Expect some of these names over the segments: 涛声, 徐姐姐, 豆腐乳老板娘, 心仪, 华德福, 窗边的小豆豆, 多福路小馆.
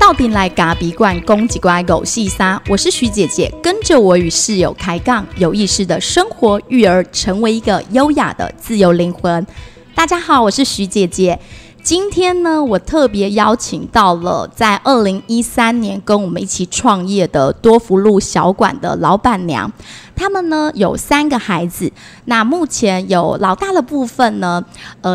到底来咖比罐公鸡乖狗细沙，我是徐姐姐，跟着我与室友开杠，有意识的生活育儿，成为一个优雅的自由灵魂。大家好，我是徐姐姐。今天呢，我特别邀请到了在2013年跟我们一起创业的多福路小馆的老板娘，他们呢有3个孩子，那目前有老大的部分呢，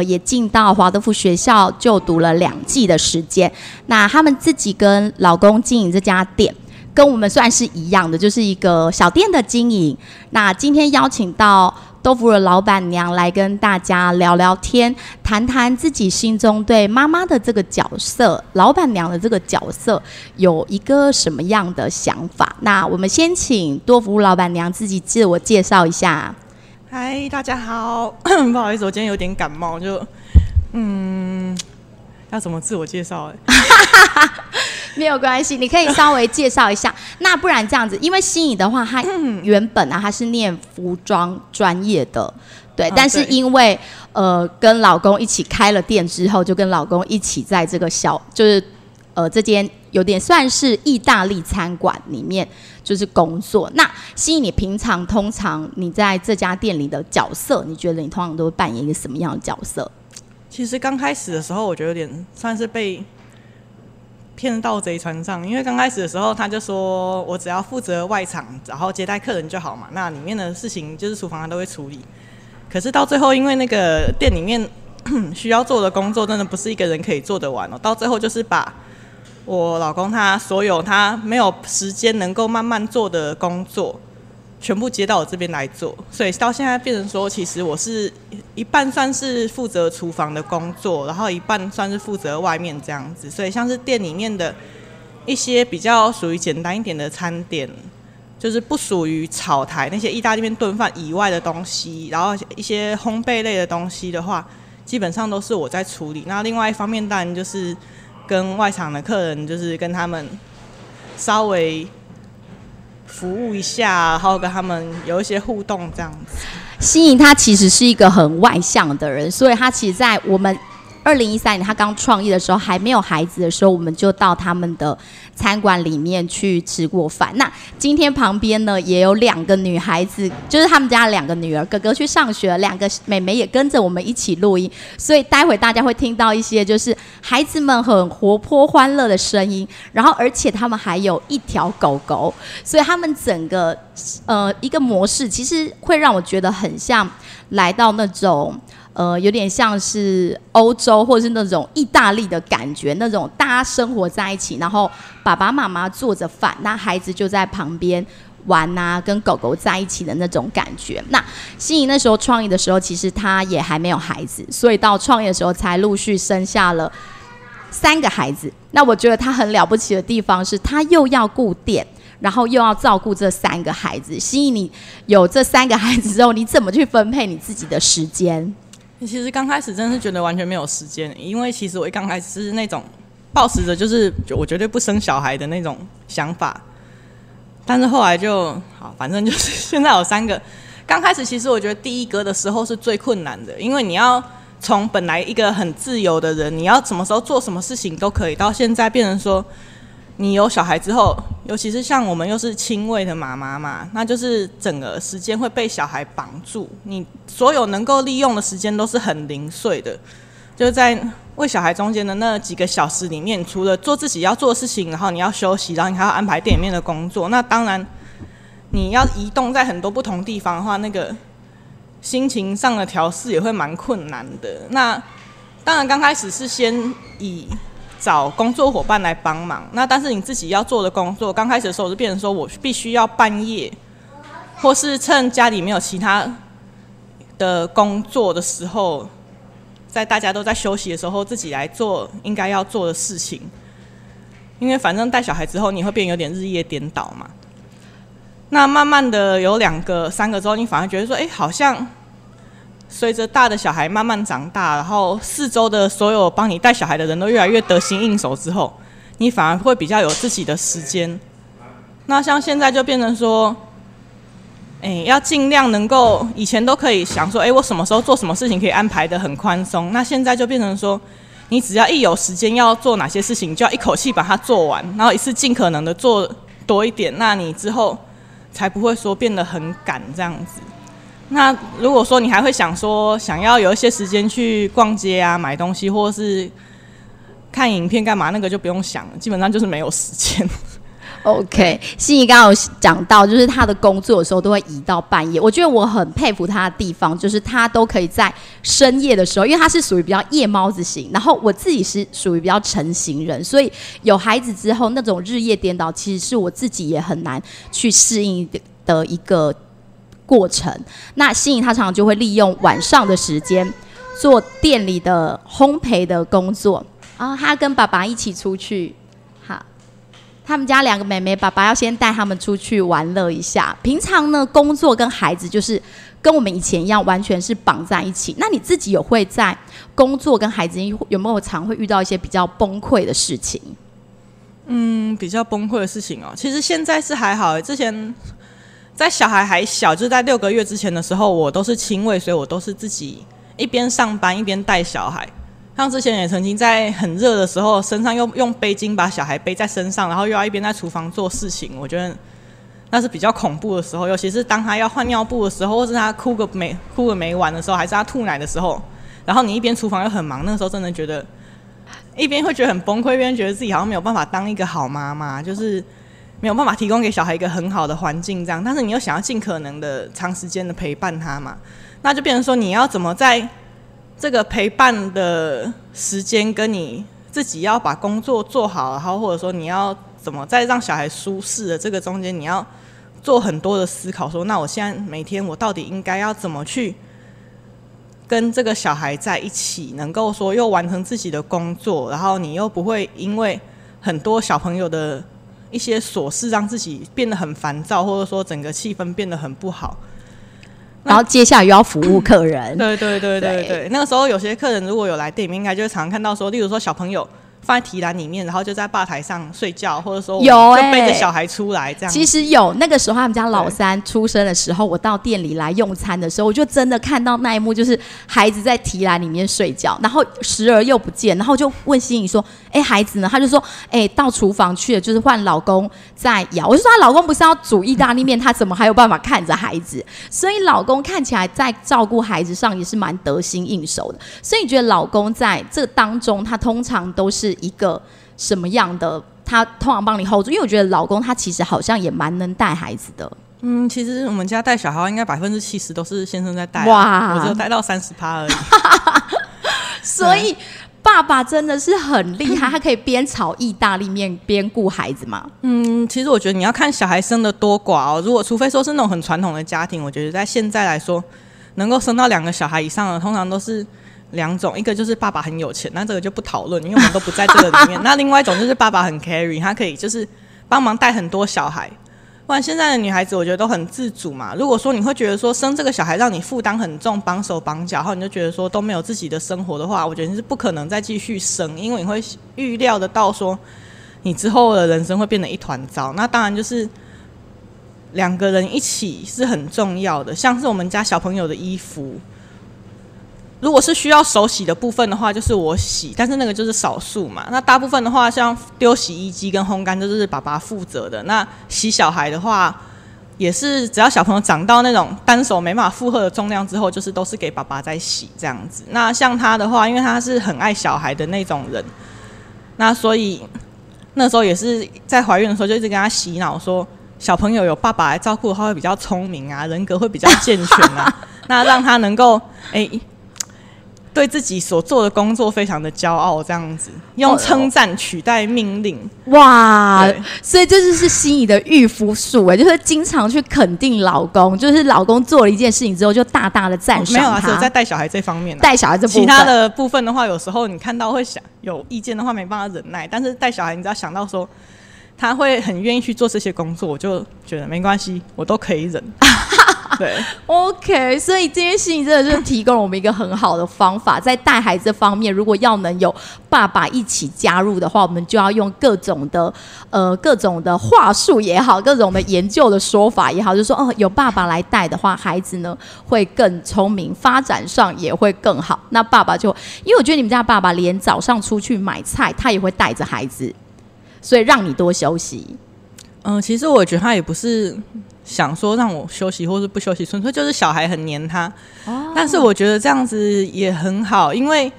也进到华德福学校就读了2季的时间。那他们自己跟老公经营这家店，跟我们算是一样的，就是一个小店的经营。那今天邀请到豆腐乳老板娘来跟大家聊聊天，谈谈自己心中对妈妈的这个角色，老板娘的这个角色有一个什么样的想法。那我们先请豆腐乳老板娘自己自我介绍一下。嗨，大家好，不好意思，我今天有点感冒，就要怎么自我介绍欸？没有关系，你可以稍微介绍一下。那不然这样子，因为心仪的话，他原本啊，他是念服装专业的，对，但是因为跟老公一起开了店之后，就跟老公一起在这个小，就是这间有点算是意大利餐馆里面就是工作。那心仪，你平常通常你在这家店里的角色，你觉得你通常都会扮演一个什么样的角色？其实刚开始的时候，我觉得有点算是被骗到贼船上，因为刚开始的时候他就说我只要负责外场，然后接待客人就好嘛，那里面的事情就是厨房他都会处理。可是到最后，因为那个店里面需要做的工作真的不是一个人可以做得完哦，到最后就是把我老公他所有他没有时间能够慢慢做的工作全部接到我这边来做，所以到现在变成说，其实我是一半算是负责厨房的工作，然后一半算是负责外面这样子。所以像是店里面的一些比较属于简单一点的餐点，就是不属于炒台那些意大利面炖饭以外的东西，然后一些烘焙类的东西的话，基本上都是我在处理。那另外一方面当然就是跟外场的客人，就是跟他们稍微服务一下，然后跟他们有一些互动这样子。心仪他其实是一个很外向的人，所以他其实在我们2013年他刚创业的时候，还没有孩子的时候，我们就到他们的餐馆里面去吃过饭。那今天旁边呢也有2个女孩子，就是他们家2个女儿，哥哥去上学，2个妹妹也跟着我们一起录音，所以待会大家会听到一些就是孩子们很活泼欢乐的声音，然后而且他们还有1条狗狗，所以他们整个一个模式其实会让我觉得很像来到那种有点像是欧洲或是那种意大利的感觉，那种大家生活在一起，然后爸爸妈妈做着饭，那孩子就在旁边玩啊，跟狗狗在一起的那种感觉。那心仪那时候创业的时候，其实她也还没有孩子，所以到创业的时候才陆续生下了3个孩子。那我觉得她很了不起的地方是，她又要顾店，然后又要照顾这3个孩子。心仪，你有这3个孩子之后，你怎么去分配你自己的时间？其实刚开始真的是觉得完全没有时间，因为其实我一刚开始是那种抱持着就是我绝对不生小孩的那种想法，但是后来就好，反正就是现在有3个。刚开始其实我觉得第一个的时候是最困难的，因为你要从本来一个很自由的人，你要什么时候做什么事情都可以，到现在变成说你有小孩之后，尤其是像我们又是亲喂的妈妈嘛，那就是整个时间会被小孩绑住，你所有能够利用的时间都是很零碎的，就在喂小孩中间的那几个小时里面，除了做自己要做的事情，然后你要休息，然后你还要安排店里面的工作。那当然你要移动在很多不同地方的话，那个心情上的调试也会蛮困难的。那当然刚开始是先以找工作伙伴来帮忙，那但是你自己要做的工作，刚开始的时候就变成说我必须要半夜，或是趁家里没有其他的工作的时候，在大家都在休息的时候，自己来做应该要做的事情。因为反正带小孩之后，你会变有点日夜颠倒嘛。那慢慢的有2个、3个之后，你反而觉得说，哎，好像随着大的小孩慢慢长大，然后四周的所有帮你带小孩的人都越来越得心应手之后，你反而会比较有自己的时间。那像现在就变成说，要尽量能够，以前都可以想说，我什么时候做什么事情可以安排得很宽松，那现在就变成说，你只要一有时间要做哪些事情，就要一口气把它做完，然后一次尽可能的做多一点，那你之后才不会说变得很赶这样子。那如果说你还会想说想要有一些时间去逛街啊、买东西或是看影片干嘛，那个就不用想了，基本上就是没有时间。OK， 心怡刚刚有讲到，就是她的工作有时候都会移到半夜。我觉得我很佩服她的地方，就是她都可以在深夜的时候，因为她是属于比较夜猫子型，然后我自己是属于比较晨型人，所以有孩子之后那种日夜颠倒，其实是我自己也很难去适应的一个过程。那心怡她常常就会利用晚上的时间做店里的烘焙的工作，然后她跟爸爸一起出去。他们家两个妹妹，爸爸要先带他们出去玩乐一下。平常呢，工作跟孩子就是跟我们以前一样，完全是绑在一起。那你自己有会在工作跟孩子有没有常会遇到一些比较崩溃的事情？比较崩溃的事情哦，其实现在是还好。之前在小孩还小，就是在6个月之前的时候，我都是亲喂，所以我都是自己一边上班一边带小孩。像之前也曾经在很热的时候，身上又用背巾把小孩背在身上，然后又要一边在厨房做事情，我觉得那是比较恐怖的时候。尤其是当他要换尿布的时候，或是他哭个没完的时候，还是他吐奶的时候，然后你一边厨房又很忙，那个时候真的觉得一边会觉得很崩溃，一边觉得自己好像没有办法当一个好妈妈，就是没有办法提供给小孩一个很好的环境这样。但是你又想要尽可能的长时间的陪伴他嘛，那就变成说你要怎么在这个陪伴的时间跟你自己要把工作做好，然后或者说你要怎么再让小孩舒适的这个中间，你要做很多的思考说，那我现在每天我到底应该要怎么去跟这个小孩在一起，能够说又完成自己的工作，然后你又不会因为很多小朋友的一些琐事让自己变得很烦躁，或者说整个气氛变得很不好，然后接下来又要服务客人。对，那个时候有些客人如果有来店里面，应该就会常看到说，例如说小朋友放在提篮里面，然后就在吧台上睡觉，或者说我就背着小孩出来这样。其实有那个时候他们家老三出生的时候，我到店里来用餐的时候，我就真的看到那一幕，就是孩子在提篮里面睡觉，然后时而又不见，然后就问心怡说孩子呢？他就说到厨房去了，就是换老公在摇。我就说他老公不是要煮意大利面，他怎么还有办法看着孩子？所以老公看起来在照顾孩子上也是蛮得心应手的。所以你觉得老公在这当中，他通常都是一个什么样的？他通常帮你 hold 住，因为我觉得老公他其实好像也蛮能带孩子的。其实我们家带小孩应该70%都是先生在带，我只有带到30%而已。所以爸爸真的是很厉害，他可以边炒意大利面边顾孩子嘛。其实我觉得你要看小孩生的多寡如果除非说是那种很传统的家庭，我觉得在现在来说，能够生到2个小孩以上的，通常都是。2种，一个就是爸爸很有钱，那这个就不讨论，因为我们都不在这个里面。那另外一种就是爸爸很 carry， 他可以就是帮忙带很多小孩。不然现在的女孩子我觉得都很自主嘛。如果说你会觉得说生这个小孩让你负担很重，绑手绑脚，然后你就觉得说都没有自己的生活的话，我觉得你是不可能再继续生，因为你会预料得到说你之后的人生会变得一团糟。那当然就是2个人一起是很重要的，像是我们家小朋友的衣服。如果是需要手洗的部分的话，就是我洗，但是那个就是少数嘛。那大部分的话，像丢洗衣机跟烘干，就是爸爸负责的。那洗小孩的话，也是只要小朋友长到那种单手没办法负荷的重量之后，就是都是给爸爸在洗这样子。那像他的话，因为他是很爱小孩的那种人，那所以那时候也是在怀孕的时候就一直跟他洗脑说，小朋友有爸爸来照顾的话会比较聪明啊，人格会比较健全啊，那让他能够对自己所做的工作非常的骄傲，这样子用称赞取代命令。哇，所以这就是心怡的御夫术就是经常去肯定老公，就是老公做了一件事情之后就大大的赞赏他。没有只有在带小孩这方面带小孩这部分，其他的部分的话，有时候你看到会想有意见的话没办法忍耐，但是带小孩你只要想到说他会很愿意去做这些工作，我就觉得没关系，我都可以忍。对 ，OK， 所以这件事情真的是提供了我们一个很好的方法，在带孩子方面，如果要能有爸爸一起加入的话，我们就要用各种的话术也好，各种的研究的说法也好，就是说有爸爸来带的话，孩子呢会更聪明，发展上也会更好。那爸爸就，因为我觉得你们家爸爸连早上出去买菜，他也会带着孩子，所以让你多休息。其实我觉得他也不是想说让我休息或是不休息，纯粹就是小孩很黏他。哦，但是我觉得这样子也很好，因为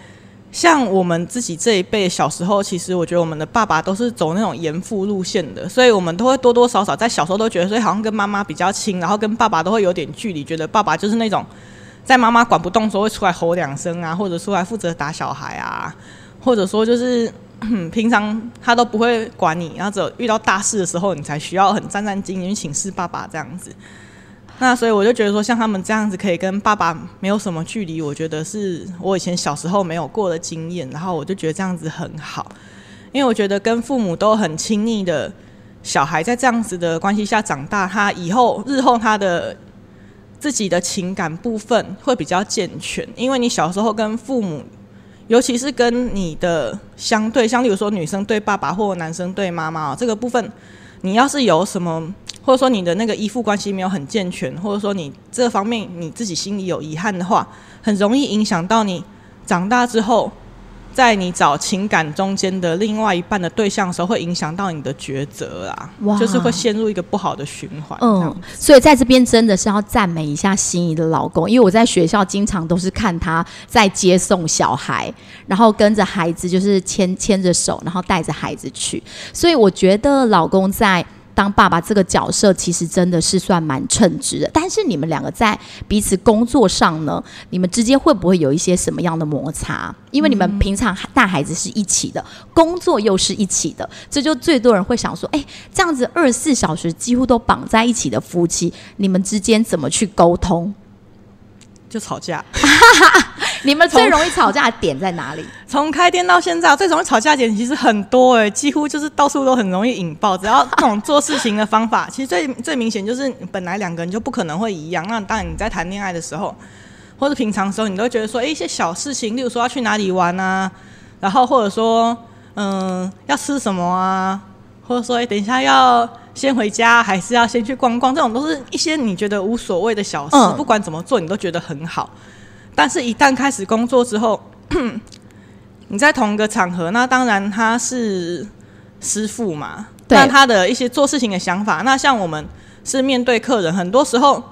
像我们自己这一辈小时候，其实我觉得我们的爸爸都是走那种严父路线的，所以我们都会多多少少在小时候都觉得，所以好像跟妈妈比较亲，然后跟爸爸都会有点距离，觉得爸爸就是那种在妈妈管不动的时候会出来吼两声啊，或者出来负责打小孩啊，或者说就是平常他都不会管你，然后只有遇到大事的时候你才需要很战战兢兢去请示爸爸这样子。那所以我就觉得说像他们这样子可以跟爸爸没有什么距离，我觉得是我以前小时候没有过的经验，然后我就觉得这样子很好，因为我觉得跟父母都很亲密的小孩在这样子的关系下长大，他以后日后他的自己的情感部分会比较健全，因为你小时候跟父母，尤其是跟你的相对，像例如说女生对爸爸或男生对妈妈，这个部分你要是有什么，或者说你的那个依附关系没有很健全，或者说你这方面你自己心里有遗憾的话，很容易影响到你长大之后在你找情感中间的另外一半的对象的时候，会影响到你的抉择啦。哇，就是会陷入一个不好的循环。嗯，所以在这边真的是要赞美一下心仪的老公，因为我在学校经常都是看他在接送小孩，然后跟着孩子就是牵着手，然后带着孩子去，所以我觉得老公在当爸爸这个角色其实真的是算蛮称职的。但是你们两个在彼此工作上呢，你们之间会不会有一些什么样的摩擦？因为你们平常带孩子是一起的，工作又是一起的，这就最多人会想说，哎，这样子24小时几乎都绑在一起的夫妻，你们之间怎么去沟通？就吵架。你们最容易吵架的点在哪里？从开店到现在最容易吵架的点其实很多，几乎就是到处都很容易引爆，只要那种做事情的方法其实最明显就是本来两个人就不可能会一样，那当然你在谈恋爱的时候或者平常的时候你都会觉得说，一些小事情，例如说要去哪里玩啊，然后或者说要吃什么啊，或者说等一下要先回家还是要先去逛逛，这种都是一些你觉得无所谓的小事，不管怎么做你都觉得很好。但是一旦开始工作之后，你在同一个场合，那当然他是师傅嘛，那他的一些做事情的想法，那像我们是面对客人，很多时候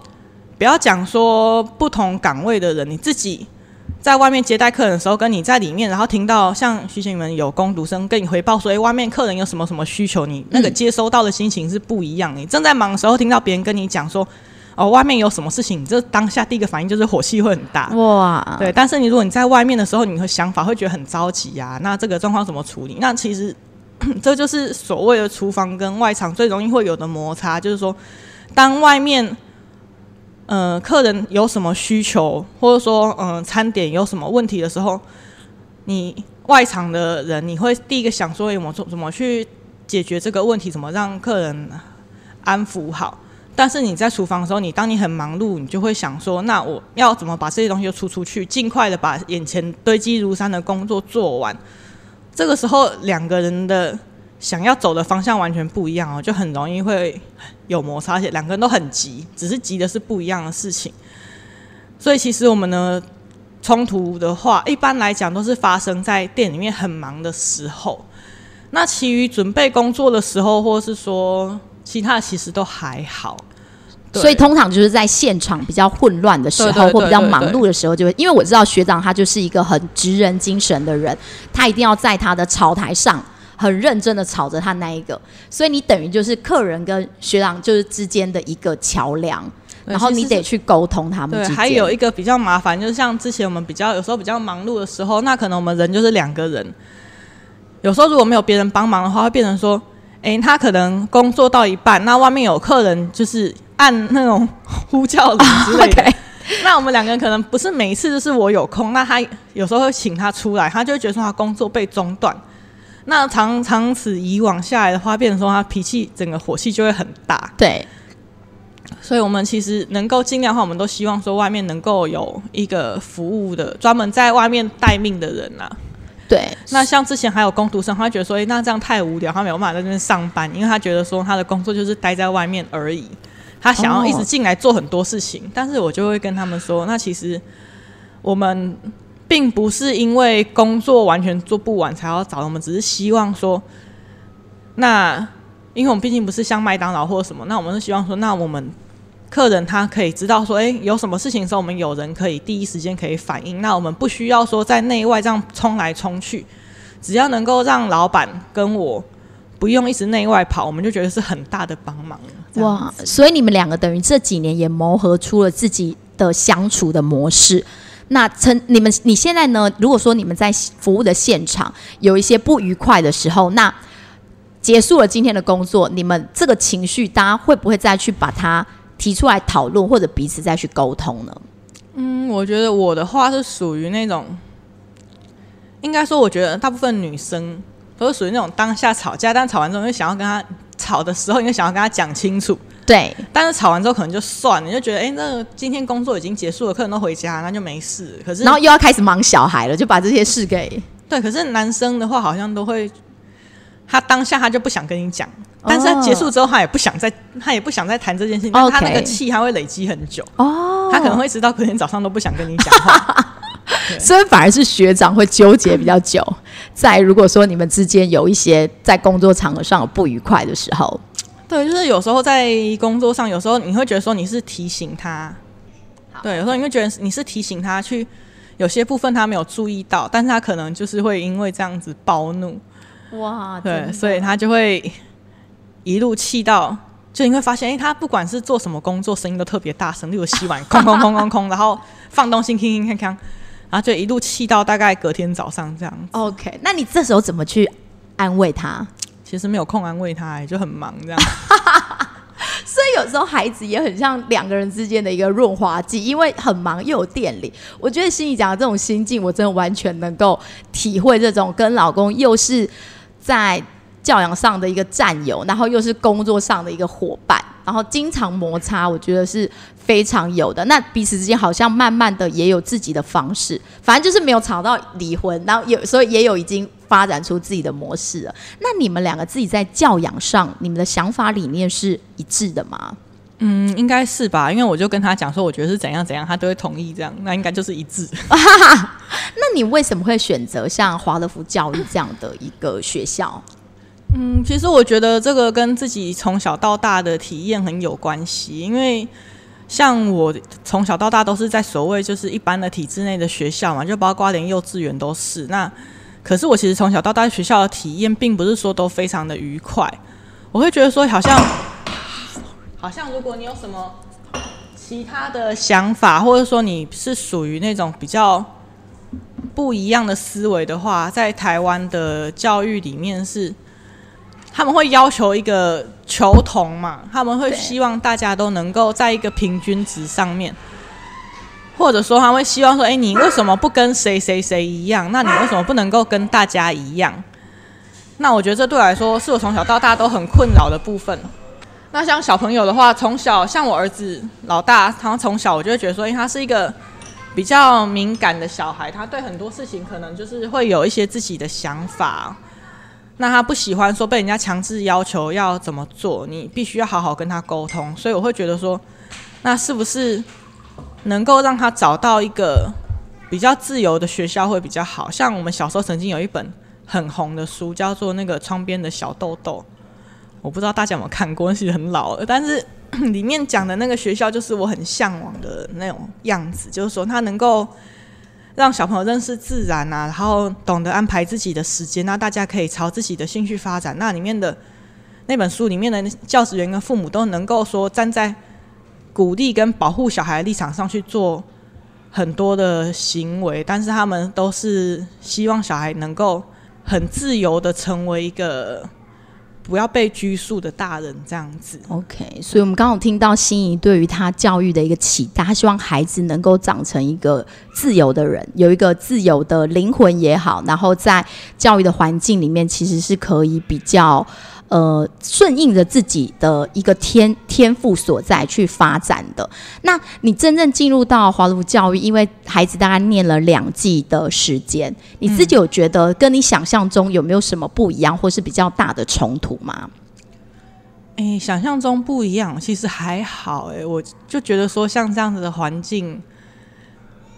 不要讲说不同岗位的人，你自己在外面接待客人的时候跟你在里面，然后听到像徐姐你们有工读生跟你回报说，外面客人有什么什么需求，你那个接收到的心情是不一样，你正在忙的时候听到别人跟你讲说外面有什么事情，你这当下第一个反应就是火气会很大。哇，对，但是你如果你在外面的时候，你的想法会觉得很着急啊，那这个状况怎么处理？那其实这就是所谓的厨房跟外场最容易会有的摩擦，就是说当外面客人有什么需求，或者说餐点有什么问题的时候，你外场的人你会第一个想说怎么去解决这个问题，怎么让客人安抚好。但是你在厨房的时候，你当你很忙碌，你就会想说，那我要怎么把这些东西出去，尽快的把眼前堆积如山的工作做完。这个时候两个人的想要走的方向完全不一样，就很容易会有摩擦，而且两个人都很急，只是急的是不一样的事情。所以其实我们呢，冲突的话一般来讲都是发生在店里面很忙的时候，那其余准备工作的时候或是说其他其实都还好，所以通常就是在现场比较混乱的时候，对对对对对对，或比较忙碌的时候就会，因为我知道学长他就是一个很职人精神的人，他一定要在他的炒台上很认真的炒着他那一个，所以你等于就是客人跟学长就是之间的一个桥梁，然后你得去沟通他们之间。还有一个比较麻烦，就是像之前我们有时候比较忙碌的时候，那可能我们人就是两个人，有时候如果没有别人帮忙的话，会变成说他可能工作到一半，那外面有客人就是按那种呼叫铃之类的，那我们两个人可能不是每一次就是我有空，那他有时候会请他出来，他就会觉得说他工作被中断，那长此以往下来的话，变成说他脾气整个火气就会很大。对，所以我们其实能够尽量的话，我们都希望说外面能够有一个服务的专门在外面待命的人啦、啊。对，那像之前还有工读生，他觉得说、欸、那这样太无聊，他没有办法在那边上班，因为他觉得说他的工作就是待在外面而已，他想要一直进来做很多事情、哦、但是我就会跟他们说，那其实我们并不是因为工作完全做不完才要找，我们只是希望说，那因为我们毕竟不是像麦当劳或什么，那我们是希望说，那我们客人他可以知道说、欸、有什么事情的时候我们有人可以第一时间可以反应，那我们不需要说在内外这样冲来冲去，只要能够让老板跟我不用一直内外跑，我们就觉得是很大的帮忙。哇，所以你们两个等于这几年也磨合出了自己的相处的模式。那你现在呢，如果说你们在服务的现场有一些不愉快的时候，那结束了今天的工作，你们这个情绪大家会不会再去把它提出来讨论，或者彼此再去沟通呢？我觉得我的话是属于那种，应该说我觉得大部分女生都是属于那种当下吵架，但吵完之后就想要跟她吵的时候，你就想要跟她讲清楚。对，但是吵完之后可能就算了，你就觉得那今天工作已经结束了，客人都回家，那就没事。可是然后又要开始忙小孩了，就把这些事给对。可是男生的话好像都会，他当下他就不想跟你讲。但是他结束之后，他也不想再谈这件事情，但他那个气他会累积很久，他可能会直到隔天早上都不想跟你讲话所以反而是学长会纠结比较久在如果说你们之间有一些在工作场合上有不愉快的时候。对，就是有时候在工作上，有时候你会觉得说你是提醒他，对，有时候你会觉得你是提醒他去有些部分他没有注意到，但是他可能就是会因为这样子暴怒。哇，对，所以他就会一路气到，就你会发现，他不管是做什么工作，声音都特别大声，例如洗碗，空空空空空，然后放东西，铿铿铿铿，然后就一路气到大概隔天早上这样子。OK， 那你这时候怎么去安慰他？其实没有空安慰他、就很忙这样。所以有时候孩子也很像两个人之间的一个润滑剂，因为很忙又有电力。我觉得心怡讲的这种心境，我真的完全能够体会，这种跟老公又是在教养上的一个战友，然后又是工作上的一个伙伴，然后经常摩擦，我觉得是非常有的。那彼此之间好像慢慢的也有自己的方式，反正就是没有吵到离婚，然后所以也有已经发展出自己的模式了。那你们两个自己在教养上，你们的想法理念是一致的吗？应该是吧，因为我就跟他讲说我觉得是怎样怎样，他都会同意这样，那应该就是一致那你为什么会选择像华德福教育这样的一个学校？其实我觉得这个跟自己从小到大的体验很有关系，因为像我从小到大都是在所谓就是一般的体制内的学校嘛，就包括连幼稚园都是。那可是我其实从小到大学校的体验并不是说都非常的愉快，我会觉得说好像如果你有什么其他的想法，或者说你是属于那种比较不一样的思维的话，在台湾的教育里面是他们会要求一个求同嘛，他们会希望大家都能够在一个平均值上面，或者说他会希望说你为什么不跟谁谁谁一样，那你为什么不能够跟大家一样？那我觉得这对我来说是我从小到大都很困扰的部分。那像小朋友的话，从小像我儿子老大，他从小我就会觉得说，因为他是一个比较敏感的小孩，他对很多事情可能就是会有一些自己的想法，那他不喜欢说被人家强制要求要怎么做，你必须要好好跟他沟通。所以我会觉得说，那是不是能够让他找到一个比较自由的学校会比较好？像我们小时候曾经有一本很红的书叫做那个窗边的小豆豆，我不知道大家有没有看过，其实很老了，但是里面讲的那个学校就是我很向往的那种样子，就是说他能够让小朋友认识自然啊，然后懂得安排自己的时间，那大家可以朝自己的兴趣发展。那里面的那本书里面的教职员跟父母都能够说站在鼓励跟保护小孩的立场上去做很多的行为，但是他们都是希望小孩能够很自由的成为一个不要被拘束的大人这样子。 OK， 所以我们刚刚有听到心怡对于他教育的一个期待，他希望孩子能够长成一个自由的人，有一个自由的灵魂也好，然后在教育的环境里面其实是可以比较顺应着自己的一个天赋所在去发展的。那你真正进入到华儒教育，因为孩子大概念了2季的时间，你自己有觉得跟你想象中有没有什么不一样，或是比较大的冲突吗？想象中不一样，其实还好。我就觉得说像这样子的环境，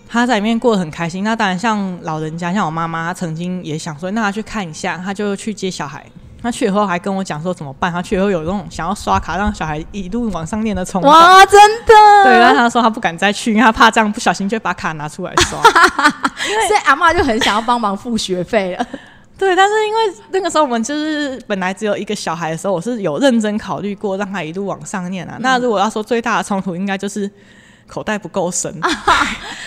他在里面过得很开心。那当然像老人家，像我妈妈，她曾经也想说那她去看一下，她就去接小孩。她去以后还跟我讲说怎么办，她去以后有那种想要刷卡让小孩一路往上念的冲动。哇，真的。对，但她说她不敢再去，因为她怕这样不小心就把卡拿出来刷。所以阿嬷就很想要帮忙付学费了。对，但是因为那个时候我们就是本来只有一个小孩的时候，我是有认真考虑过让他一路往上念啊。那如果要说最大的冲突，应该就是口袋不够深。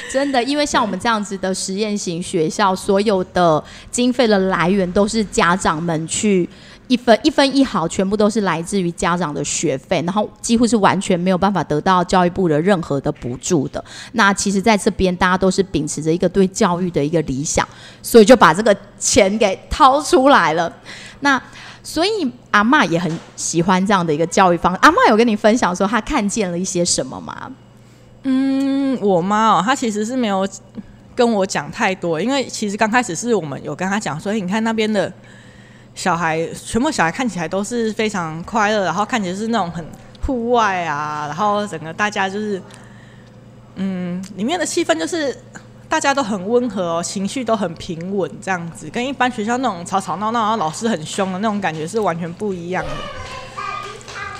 真的，因为像我们这样子的实验型学校，所有的经费的来源都是家长们去一分一毫，全部都是来自于家长的学费，然后几乎是完全没有办法得到教育部的任何的补助的。那其实在这边大家都是秉持着一个对教育的一个理想，所以就把这个钱给掏出来了。那所以阿嬷也很喜欢这样的一个教育方式。阿嬷有跟你分享说她看见了一些什么吗？我妈她其实是没有跟我讲太多，因为其实刚开始是我们有跟她讲说，你看那边的小孩，全部小孩看起来都是非常快乐，然后看起来是那种很户外啊，然后整个大家就是里面的气氛就是大家都很温和哦，情绪都很平稳，这样子跟一般学校那种吵吵闹闹，然后老师很凶的那种感觉是完全不一样的。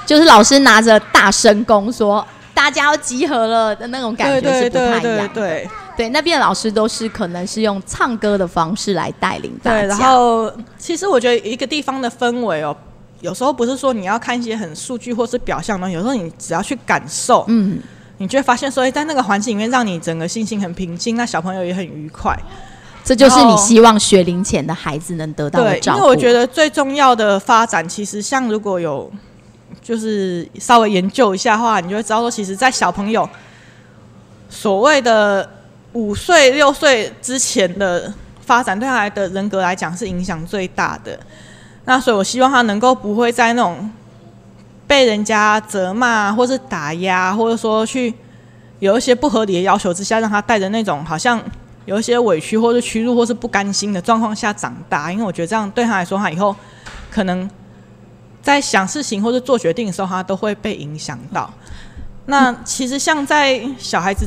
就是老师拿着大声公说大家要集合了的那种感觉是不太一样的。对，那边的老师都是可能是用唱歌的方式来带领大家。对，然后其实我觉得一个地方的氛围哦，有时候不是说你要看一些很数据或是表象的东西，有时候你只要去感受，你就会发现说在那个环境里面让你整个心情很平静，那小朋友也很愉快。这就是你希望学龄前的孩子能得到的照顾。对，因为我觉得最重要的发展，其实像如果有就是稍微研究一下的话，你就会知道说，其实在小朋友所谓的5岁6岁之前的发展，对他的人格来讲是影响最大的。那所以我希望他能够不会在那种被人家责骂或是打压，或者说去有一些不合理的要求之下，让他带着那种好像有一些委屈或是屈辱或是不甘心的状况下长大。因为我觉得这样对他来说，他以后可能在想事情或是做决定的时候，他都会被影响到。那其实像在小孩子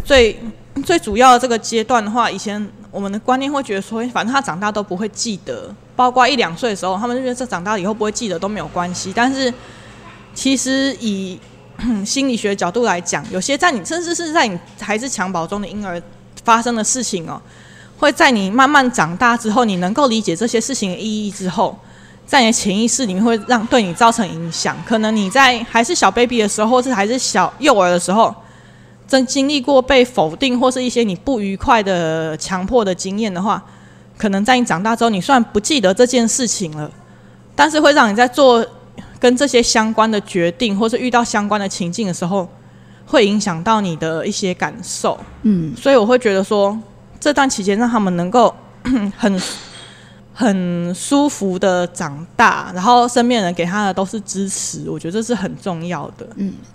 最主要的这个阶段的话，以前我们的观念会觉得说，反正他长大都不会记得，包括1、2岁的时候，他们就觉得这长大以后不会记得都没有关系。但是其实以心理学角度来讲，有些在你甚至是在你还是襁褓中的婴儿发生的事情哦，会在你慢慢长大之后，你能够理解这些事情的意义之后，在你的潜意识里面会对你造成影响。可能你在还是小 baby 的时候，或是还是小幼儿的时候，正经历过被否定或是一些你不愉快的强迫的经验的话，可能在你长大之后，你虽然不记得这件事情了，但是会让你在做跟这些相关的决定或是遇到相关的情境的时候，会影响到你的一些感受。所以我会觉得说，这段期间让他们能够很舒服的长大，然后身边人给他的都是支持，我觉得这是很重要的。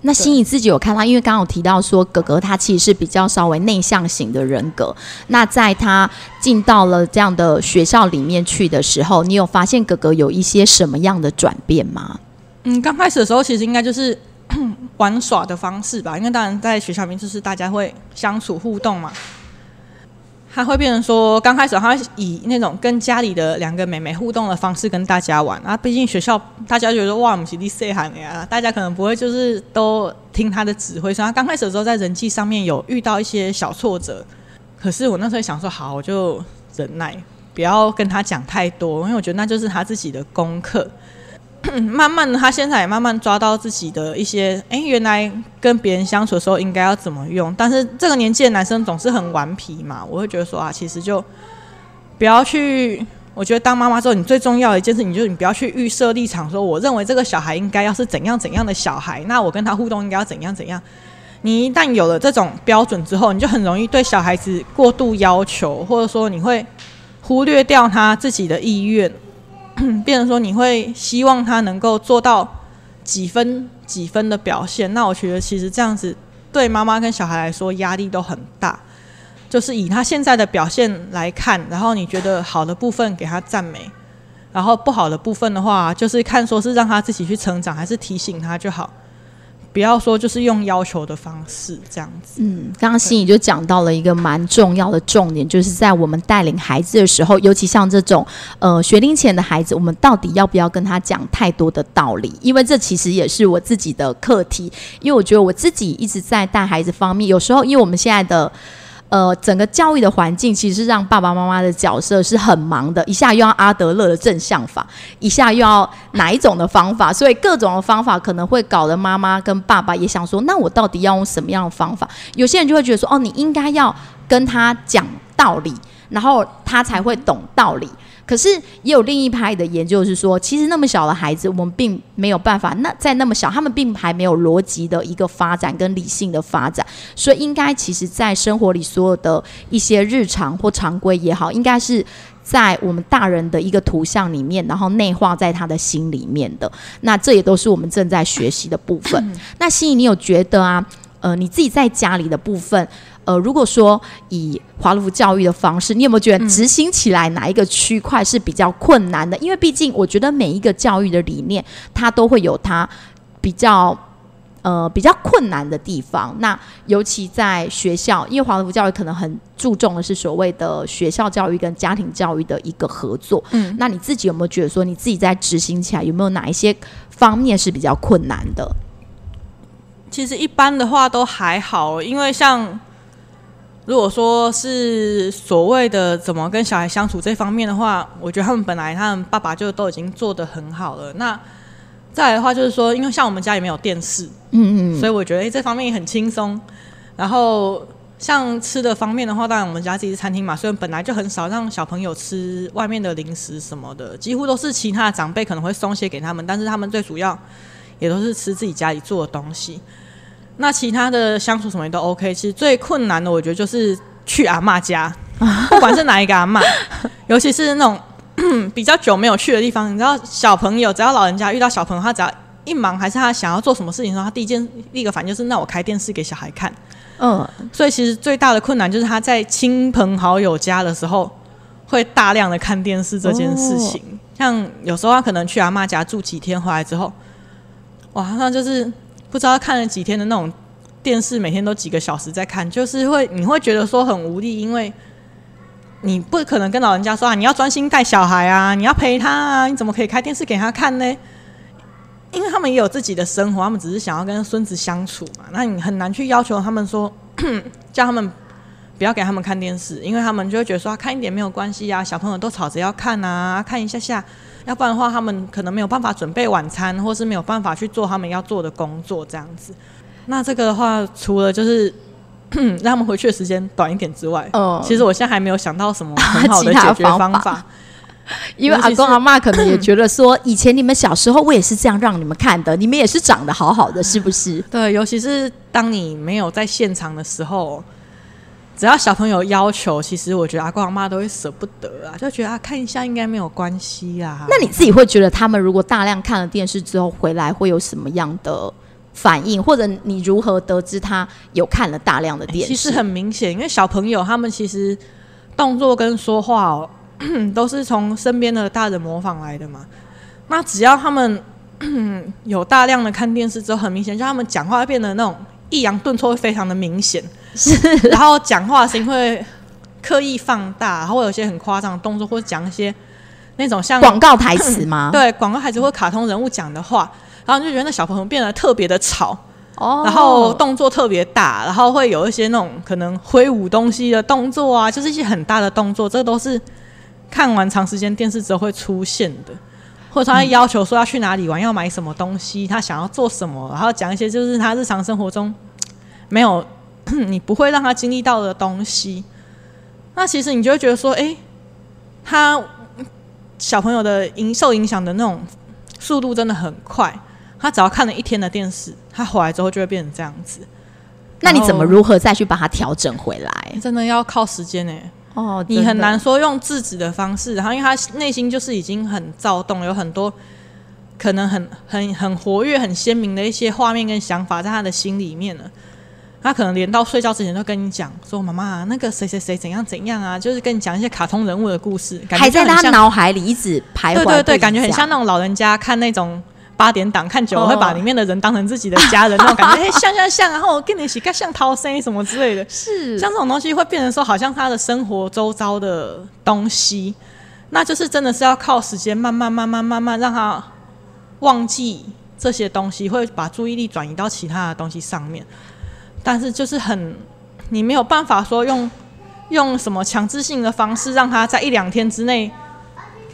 那心怡自己有看到，因为刚刚有提到说哥哥他其实是比较稍微内向型的人格，那在他进到了这样的学校里面去的时候，你有发现哥哥有一些什么样的转变吗？刚开始的时候其实应该就是玩耍的方式吧，因为当然在学校里面就是大家会相处互动嘛，他会变成说，刚开始他以那种跟家里的2个妹妹互动的方式跟大家玩啊。毕竟学校大家觉得哇，我们是你小孩啊，大家可能不会就是都听他的指挥，所以他刚开始的时候在人际上面有遇到一些小挫折。可是我那时候想说，好，我就忍耐，不要跟他讲太多，因为我觉得那就是他自己的功课。慢慢的，他现在也慢慢抓到自己的一些，原来跟别人相处的时候应该要怎么用。但是这个年纪的男生总是很顽皮嘛，我会觉得说啊，其实就不要去。我觉得当妈妈之后，你最重要的一件事情就是你不要去预设立场，说我认为这个小孩应该要是怎样怎样的小孩，那我跟他互动应该要怎样怎样。你一旦有了这种标准之后，你就很容易对小孩子过度要求，或者说你会忽略掉他自己的意愿。变成说你会希望他能够做到几分的表现。那我觉得其实这样子对妈妈跟小孩来说压力都很大，就是以他现在的表现来看，然后你觉得好的部分给他赞美，然后不好的部分的话就是看说是让他自己去成长还是提醒他就好，不要说就是用要求的方式这样子。刚刚心怡就讲到了一个蛮重要的重点，就是在我们带领孩子的时候，尤其像这种学龄前的孩子，我们到底要不要跟他讲太多的道理？因为这其实也是我自己的课题，因为我觉得我自己一直在带孩子方面，有时候因为我们现在的整个教育的环境其实让爸爸妈妈的角色是很忙的，一下又要阿德勒的正向法，一下又要哪一种的方法，所以各种的方法可能会搞得妈妈跟爸爸也想说，那我到底要用什么样的方法？有些人就会觉得说，哦，你应该要跟他讲道理，然后他才会懂道理。可是也有另一派的研究是说，其实那么小的孩子，我们并没有办法，那么小，他们并还没有逻辑的一个发展跟理性的发展，所以应该其实在生活里所有的一些日常或常规也好，应该是在我们大人的一个图像里面，然后内化在他的心里面的。那这也都是我们正在学习的部分。那心怡，你有觉得啊，你自己在家里的部分，如果说以华德福教育的方式，你有没有觉得执行起来哪一个区块是比较困难的？因为毕竟我觉得每一个教育的理念，它都会有它比较困难的地方。那尤其在学校，因为华德福教育可能很注重的是所谓的学校教育跟家庭教育的一个合作。那你自己有没有觉得说，你自己在执行起来有没有哪一些方面是比较困难的？其实一般的话都还好，因为像如果说是所谓的怎么跟小孩相处这方面的话，我觉得他们爸爸就都已经做得很好了。那再来的话就是说，因为像我们家也没有电视，所以我觉得这方面也很轻松。然后像吃的方面的话，当然我们家自己是餐厅嘛，所以本来就很少让小朋友吃外面的零食什么的，几乎都是其他的长辈可能会送些给他们，但是他们最主要也都是吃自己家里做的东西。那其他的相处什么也都 OK， 其实最困难的我觉得就是去阿嬷家，不管是哪一个阿嬷，尤其是那种比较久没有去的地方，你知道小朋友只要老人家遇到小朋友，他只要一忙还是他想要做什么事情的时候，他第一个反应就是那我开电视给小孩看。所以其实最大的困难就是他在亲朋好友家的时候会大量的看电视这件事情。像有时候他可能去阿嬷家住几天回来之后，哇，那就是不知道看了几天的那种电视，每天都几个小时在看，就是你会觉得说很无力，因为你不可能跟老人家说啊，你要专心带小孩啊，你要陪他啊，你怎么可以开电视给他看呢？因为他们也有自己的生活，他们只是想要跟孙子相处嘛，那你很难去要求他们说叫他们不要给他们看电视，因为他们就会觉得说、看一点没有关系啊，小朋友都吵着要看啊，看一下下，要不然的话他们可能没有办法准备晚餐，或是没有办法去做他们要做的工作这样子。那这个的话除了就是让他们回去的时间短一点之外，其实我现在还没有想到什么很好的解决方法。因为阿公阿嬷可能也觉得说以前你们小时候我也是这样让你们看的，你们也是长得好好的，是不是？对，尤其是当你没有在现场的时候，只要小朋友要求，其实我觉得阿公阿嬷都会舍不得啊，就觉得看一下应该没有关系啊。那你自己会觉得他们如果大量看了电视之后回来会有什么样的反应，或者你如何得知他有看了大量的电视？其实很明显，因为小朋友他们其实动作跟说话都是从身边的大人模仿来的嘛。那只要他们有大量的看电视之后，很明显就他们讲话会变得那种抑扬顿挫会非常的明显，然后讲话声音会刻意放大，然后有些很夸张的动作，或者讲一些那种像广告台词吗？对，广告台词或卡通人物讲的话，然后就觉得那小朋友变得特别的吵，然后动作特别大，然后会有一些那种可能挥舞东西的动作啊，就是一些很大的动作，这都是看完长时间电视之后会出现的。或者他要求说要去哪里玩，要买什么东西，他想要做什么，然后讲一些就是他日常生活中没有你不会让他经历到的东西。那其实你就会觉得说他小朋友的受影响的那种速度真的很快，他只要看了一天的电视，他回来之后就会变成这样子。那你如何再去把它调整回来？真的要靠时间哦，你很难说用制止的方式，然后因为他内心就是已经很躁动，有很多可能很活跃、很鲜明的一些画面跟想法在他的心里面了。他可能连到睡觉之前都跟你讲说：“妈妈，那个谁谁谁怎样怎样啊！”就是跟你讲一些卡通人物的故事，感觉还在他脑海里一直徘徊。对对对，感觉很像那种老人家看那种8点档，看久了会把里面的人当成自己的家人那种感觉。哎、欸，像，然后我跟你一起看像涛声什么之类的，是像这种东西会变成说，好像他的生活周遭的东西，那就是真的是要靠时间慢慢让他忘记这些东西，会把注意力转移到其他的东西上面。但是就是你没有办法说用什么强制性的方式让他在1-2天之内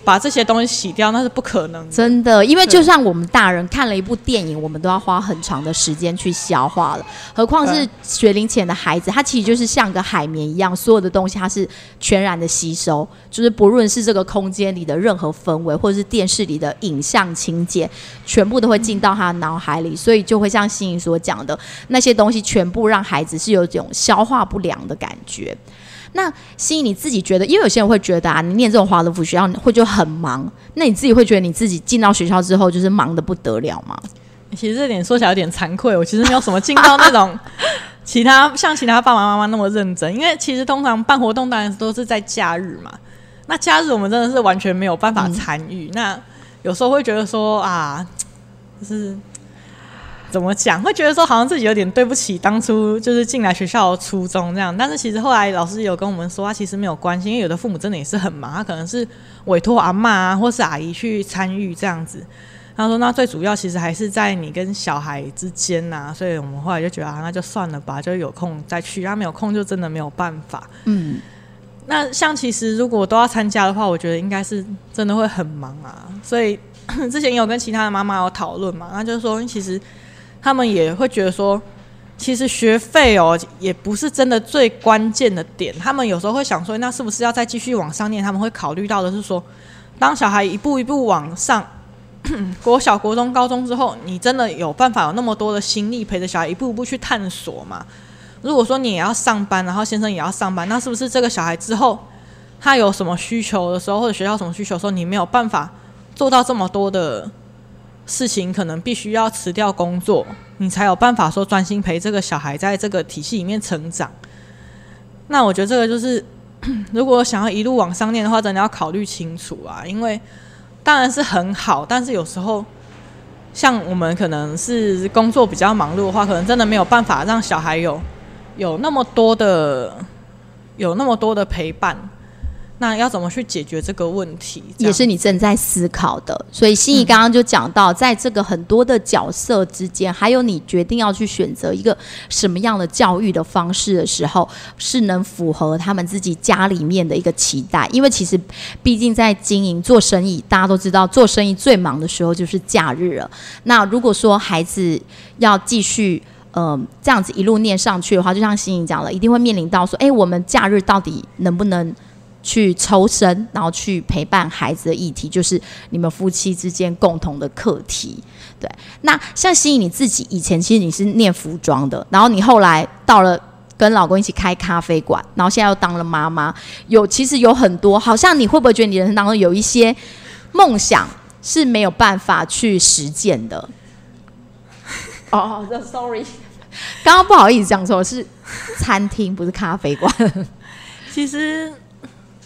把这些东西洗掉，那是不可能的。真的，因为就像我们大人看了一部电影，我们都要花很长的时间去消化了，何况是学龄前的孩子，他其实就是像个海绵一样，所有的东西他是全然的吸收，就是不论是这个空间里的任何氛围，或者是电视里的影像情节，全部都会进到他的脑海里，所以就会像心怡所讲的，那些东西全部让孩子是有一种消化不良的感觉。那心怡你自己觉得，因为有些人会觉得啊，你念这种华德福学校会就很忙，那你自己会觉得你自己进到学校之后就是忙得不得了吗？其实这点说起来有点惭愧，我其实没有什么进到那种像其他爸爸妈妈那么认真，因为其实通常办活动当然都是在假日嘛，那假日我们真的是完全没有办法参与、那有时候会觉得说啊，就是怎么讲，会觉得说好像自己有点对不起当初就是进来学校的初衷这样。但是其实后来老师有跟我们说，他其实没有关系，因为有的父母真的也是很忙，他可能是委托阿嬷啊或是阿姨去参与这样子。他说那最主要其实还是在你跟小孩之间啊，所以我们后来就觉得啊，那就算了吧，就有空再去，他没有空就真的没有办法。那像其实如果都要参加的话，我觉得应该是真的会很忙啊，所以之前有跟其他的妈妈有讨论嘛，那就是说其实他们也会觉得说，其实学费哦也不是真的最关键的点。他们有时候会想说，那是不是要再继续往上念？他们会考虑到的是说，当小孩一步一步往上，国小、国中、高中之后，你真的有办法有那么多的心力陪着小孩一步一步去探索嘛？如果说你也要上班，然后先生也要上班，那是不是这个小孩之后他有什么需求的时候，或者学校什么需求的时候，你没有办法做到这么多的事情，可能必须要辞掉工作，你才有办法说专心陪这个小孩在这个体系里面成长。那我觉得这个就是如果想要一路往上念的话，真的要考虑清楚啊，因为当然是很好，但是有时候像我们可能是工作比较忙碌的话，可能真的没有办法让小孩有那么多的陪伴，那要怎么去解决这个问题，也是你正在思考的。所以心怡刚刚就讲到、在这个很多的角色之间，还有你决定要去选择一个什么样的教育的方式的时候，是能符合他们自己家里面的一个期待。因为其实毕竟在经营做生意，大家都知道做生意最忙的时候就是假日了。那如果说孩子要继续这样子一路念上去的话，就像心怡讲了，一定会面临到说，我们假日到底能不能去抽身，然后去陪伴孩子的议题，就是你们夫妻之间共同的课题。对，那像心怡你自己以前其实你是念服装的，然后你后来到了跟老公一起开咖啡馆，然后现在又当了妈妈，其实有很多，好像你会不会觉得你人生当中有一些梦想是没有办法去实践的？sorry 刚刚不好意思讲错，是餐厅不是咖啡馆。其实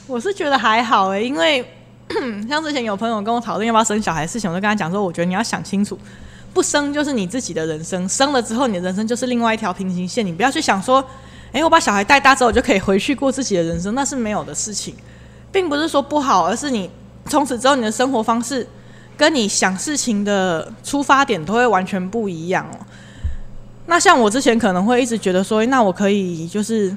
我是觉得还好欸，因为像之前有朋友跟我讨论要不要生小孩的事情，我就跟他讲说，我觉得你要想清楚，不生就是你自己的人生，生了之后你的人生就是另外一条平行线，你不要去想说我把小孩带大之后我就可以回去过自己的人生，那是没有的事情。并不是说不好，而是你从此之后你的生活方式跟你想事情的出发点都会完全不一样哦。那像我之前可能会一直觉得说，那我可以就是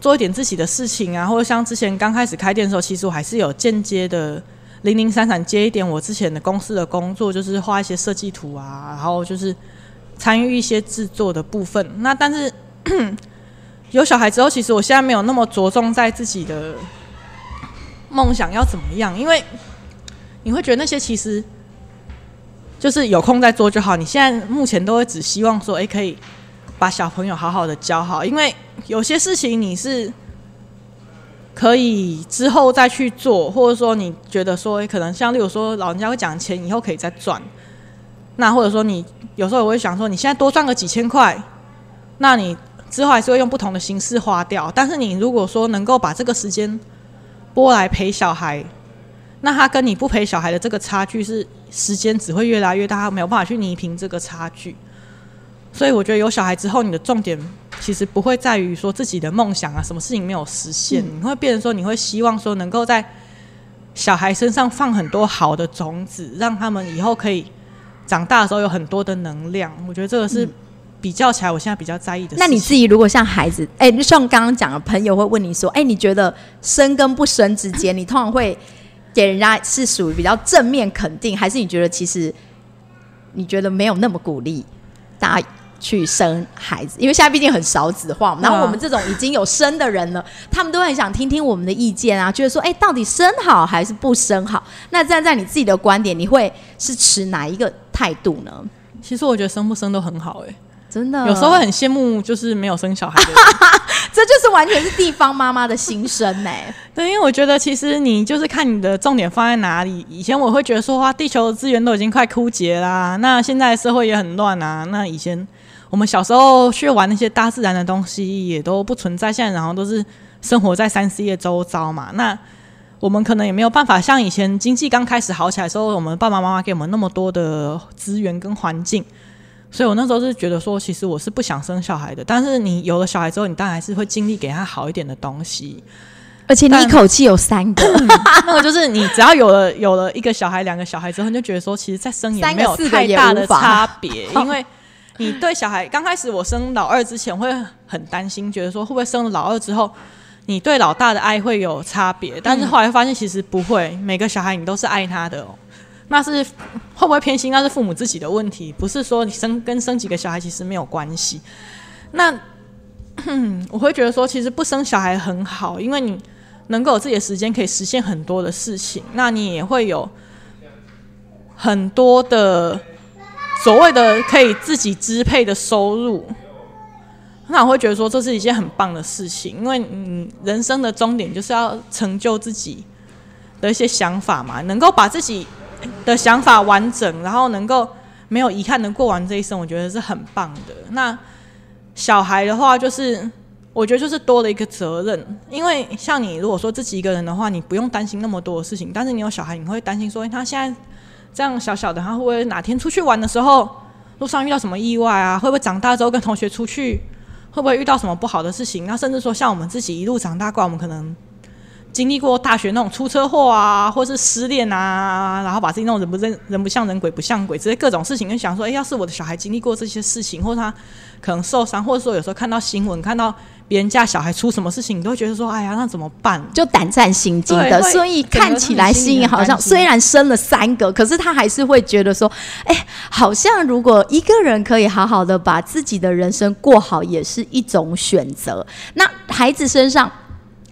做一点自己的事情啊，或者像之前刚开始开店的时候，其实我还是有间接的零零散散接一点我之前的公司的工作，就是画一些设计图啊，然后就是参与一些制作的部分。那但是有小孩之后，其实我现在没有那么着重在自己的梦想要怎么样，因为你会觉得那些其实就是有空再做就好，你现在目前都会只希望说可以把小朋友好好的教好，因为有些事情你是可以之后再去做，或者说你觉得说可能像例如说老人家会讲钱以后可以再赚，那或者说你有时候我会想说你现在多赚个几千块，那你之后还是会用不同的形式花掉，但是你如果说能够把这个时间拨来陪小孩，那他跟你不陪小孩的这个差距是时间只会越来越大，他没有办法去弥平这个差距。所以我觉得有小孩之后你的重点其实不会在于说自己的梦想啊什么事情没有实现，你会变成说你会希望说能够在小孩身上放很多好的种子，让他们以后可以长大的时候有很多的能量，我觉得这个是比较起来我现在比较在意的事情。那你自己如果像孩子像刚刚讲的朋友会问你说你觉得生跟不生之间你通常会给人家是属于比较正面肯定，还是你觉得其实你觉得没有那么鼓励大家去生孩子，因为现在毕竟很少子化嘛，然后我们这种已经有生的人了，他们都很想听听我们的意见啊，觉得说到底生好还是不生好，那站在你自己的观点你会是持哪一个态度呢？其实我觉得生不生都很好真的有时候会很羡慕就是没有生小孩的人这就是完全是地方妈妈的心声对，因为我觉得其实你就是看你的重点放在哪里，以前我会觉得说地球的资源都已经快枯竭啦，那现在社会也很乱啊，那以前我们小时候去玩那些大自然的东西也都不存在，现在然后都是生活在 3C 的周遭嘛，那我们可能也没有办法像以前经济刚开始好起来的时候我们爸爸妈妈给我们那么多的资源跟环境，所以我那时候是觉得说其实我是不想生小孩的，但是你有了小孩之后你当然还是会尽力给他好一点的东西，而且你一口气有3个那个就是你只要有了一个小孩2个小孩之后你就觉得说其实再生也没有太大的差别，因为你对小孩刚开始我生老二之前会很担心，觉得说会不会生了老二之后你对老大的爱会有差别，但是后来发现其实不会，每个小孩你都是爱他的那是会不会偏心那是父母自己的问题，不是说你跟生几个小孩其实没有关系。那我会觉得说其实不生小孩很好，因为你能够有自己的时间可以实现很多的事情，那你也会有很多的所谓的可以自己支配的收入，那我会觉得说这是一件很棒的事情，因为你人生的终点就是要成就自己的一些想法嘛，能够把自己的想法完整，然后能够没有遗憾的过完这一生，我觉得是很棒的。那小孩的话就是我觉得就是多了一个责任，因为像你如果说自己一个人的话你不用担心那么多的事情，但是你有小孩你会担心说他现在这样小小的他会不会哪天出去玩的时候路上遇到什么意外啊，会不会长大之后跟同学出去会不会遇到什么不好的事情，那甚至说像我们自己一路长大过来我们可能经历过大学那种出车祸啊或是失恋啊，然后把自己弄人不像人鬼不像鬼这些各种事情，就想说要是我的小孩经历过这些事情，或者他可能受伤，或者说有时候看到新闻看到别人家小孩出什么事情你都会觉得说哎呀那怎么办，就胆战心惊的，所以看起来心里好像虽然生了3个可是他还是会觉得说好像如果一个人可以好好的把自己的人生过好也是一种选择。那孩子身上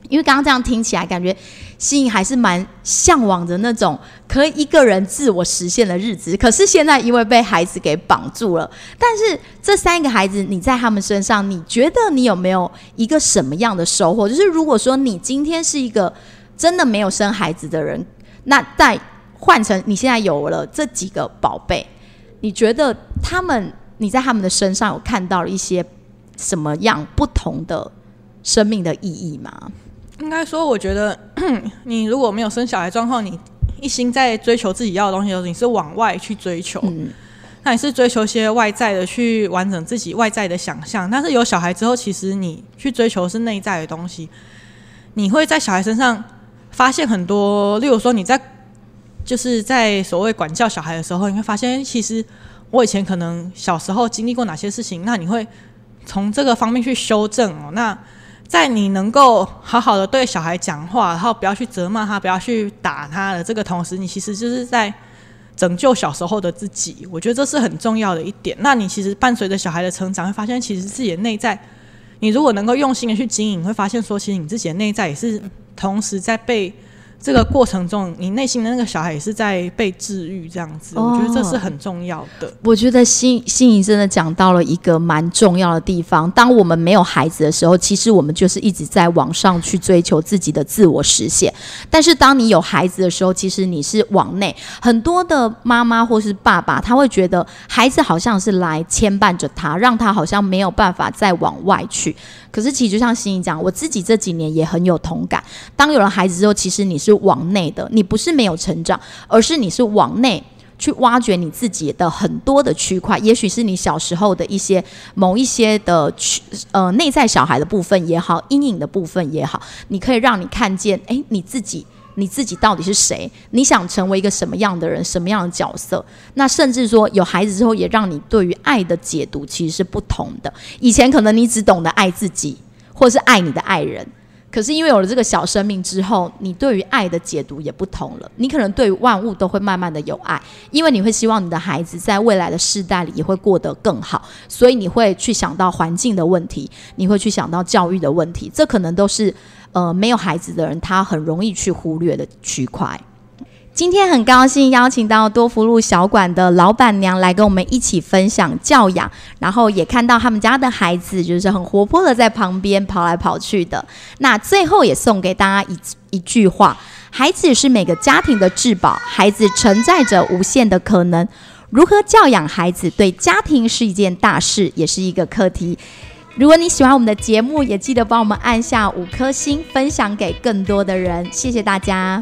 因为刚刚这样听起来感觉心怡还是蛮向往的那种可以一个人自我实现的日子，可是现在因为被孩子给绑住了，但是这3个孩子你在他们身上你觉得你有没有一个什么样的收获，就是如果说你今天是一个真的没有生孩子的人，那再换成你现在有了这几个宝贝，你觉得你在他们的身上有看到了一些什么样不同的生命的意义吗？应该说我觉得你如果没有生小孩状况你一心在追求自己要的东西的时候你是往外去追求那你是追求一些外在的去完整自己外在的想象，但是有小孩之后其实你去追求是内在的东西，你会在小孩身上发现很多，例如说你在所谓管教小孩的时候你会发现其实我以前可能小时候经历过哪些事情，那你会从这个方面去修正那在你能够好好的对小孩讲话，然后不要去责骂他不要去打他的这个同时，你其实就是在拯救小时候的自己，我觉得这是很重要的一点。那你其实伴随着小孩的成长会发现其实自己的内在你如果能够用心的去经营，你会发现说其实你自己的内在也是同时在被这个过程中你内心的那个小孩也是在被治愈这样子、哦、我觉得这是很重要的。我觉得心怡真的讲到了一个蛮重要的地方，当我们没有孩子的时候，其实我们就是一直在往上去追求自己的自我实现，但是当你有孩子的时候，其实你是往内，很多的妈妈或是爸爸他会觉得孩子好像是来牵绊着他，让他好像没有办法再往外去。可是其实就像心怡讲，我自己这几年也很有同感，当有了孩子之后，其实你是往内的，你不是没有成长，而是你是往内去挖掘你自己的很多的区块，也许是你小时候的一些某一些的内在小孩的部分也好，阴影的部分也好，你可以让你看见你自己到底是谁，你想成为一个什么样的人，什么样的角色。那甚至说有孩子之后也让你对于爱的解读其实是不同的，以前可能你只懂得爱自己或是爱你的爱人，可是因为有了这个小生命之后，你对于爱的解读也不同了，你可能对于万物都会慢慢的有爱，因为你会希望你的孩子在未来的世代里也会过得更好，所以你会去想到环境的问题，你会去想到教育的问题，这可能都是没有孩子的人他很容易去忽略的区块。今天很高兴邀请到多福路小馆的老板娘来跟我们一起分享教养，然后也看到他们家的孩子就是很活泼的在旁边跑来跑去的。那最后也送给大家一句话，孩子是每个家庭的至宝，孩子承载着无限的可能，如何教养孩子对家庭是一件大事，也是一个课题。如果你喜欢我们的节目，也记得帮我们按下5颗星，分享给更多的人。谢谢大家。